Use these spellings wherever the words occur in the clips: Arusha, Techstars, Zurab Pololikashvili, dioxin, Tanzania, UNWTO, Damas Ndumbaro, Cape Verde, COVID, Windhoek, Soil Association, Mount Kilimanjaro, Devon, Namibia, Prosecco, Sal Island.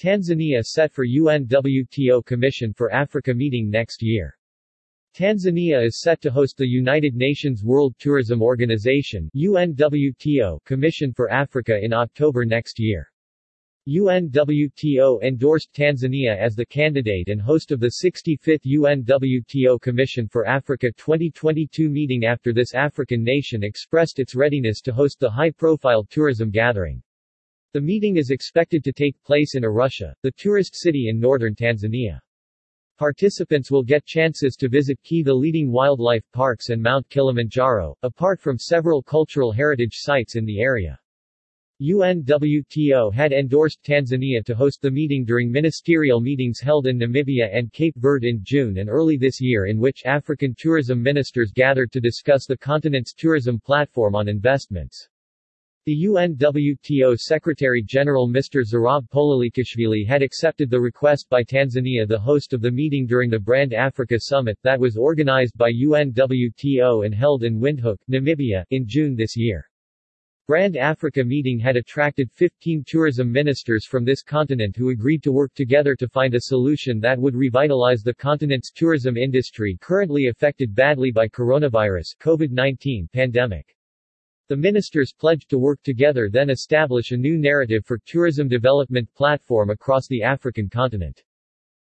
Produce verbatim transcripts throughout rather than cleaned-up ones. Tanzania set for U N W T O Commission for Africa meeting next year. Tanzania is set to host the United Nations World Tourism Organization U N W T O Commission for Africa in October next year. U N W T O endorsed Tanzania as the candidate and host of the sixty-fifth U N W T O Commission for Africa twenty twenty-two meeting after this African nation expressed its readiness to host the high-profile tourism gathering. The meeting is expected to take place in Arusha, the tourist city in northern Tanzania. Participants will get chances to visit key the leading wildlife parks and Mount Kilimanjaro, apart from several cultural heritage sites in the area. U N W T O had endorsed Tanzania to host the meeting during ministerial meetings held in Namibia and Cape Verde in June and early this year, in which African tourism ministers gathered to discuss the continent's tourism platform on investments. The U N W T O Secretary-General Mister Zurab Pololikashvili had accepted the request by Tanzania, the host of the meeting, during the Brand Africa Summit that was organized by U N W T O and held in Windhoek, Namibia, in June this year. Brand Africa meeting had attracted fifteen tourism ministers from this continent who agreed to work together to find a solution that would revitalize the continent's tourism industry, currently affected badly by coronavirus COVID nineteen pandemic. The ministers pledged to work together, then establish a new narrative for tourism development platform across the African continent.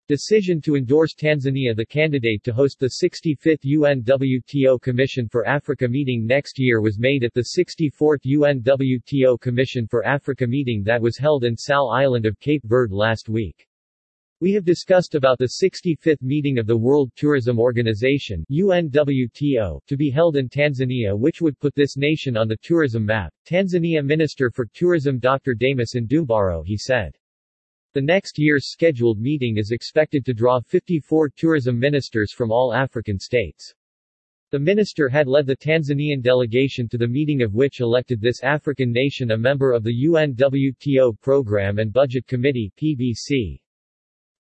Decision to endorse Tanzania, the candidate to host the sixty-fifth U N W T O Commission for Africa meeting next year, was made at the sixty-fourth U N W T O Commission for Africa meeting that was held in Sal Island of Cape Verde last week. We have discussed about the sixty-fifth meeting of the World Tourism Organization U N W T O to be held in Tanzania, which would put this nation on the tourism map, Tanzania Minister for Tourism Doctor Damas Ndumbaro he said. The next year's scheduled meeting is expected to draw fifty-four tourism ministers from all African states. The minister had led the Tanzanian delegation to the meeting, of which elected this African nation a member of the U N W T O Program and Budget Committee P B C.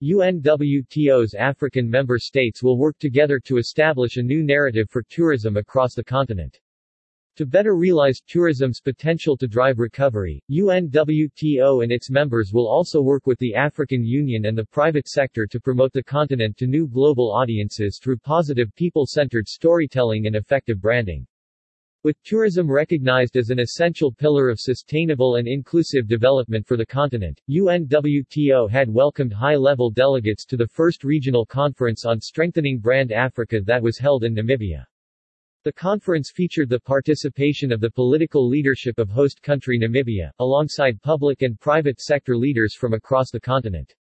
U N W T O's African member states will work together to establish a new narrative for tourism across the continent. To better realize tourism's potential to drive recovery, U N W T O and its members will also work with the African Union and the private sector to promote the continent to new global audiences through positive people-centered storytelling and effective branding. With tourism recognized as an essential pillar of sustainable and inclusive development for the continent, U N W T O had welcomed high-level delegates to the first regional conference on strengthening Brand Africa that was held in Namibia. The conference featured the participation of the political leadership of host country Namibia, alongside public and private sector leaders from across the continent.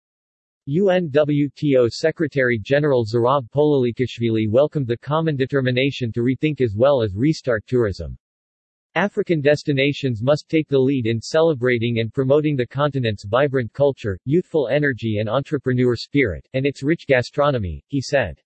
U N W T O Secretary-General Zurab Pololikashvili welcomed the common determination to rethink as well as restart tourism. African destinations must take the lead in celebrating and promoting the continent's vibrant culture, youthful energy and entrepreneur spirit, and its rich gastronomy, he said.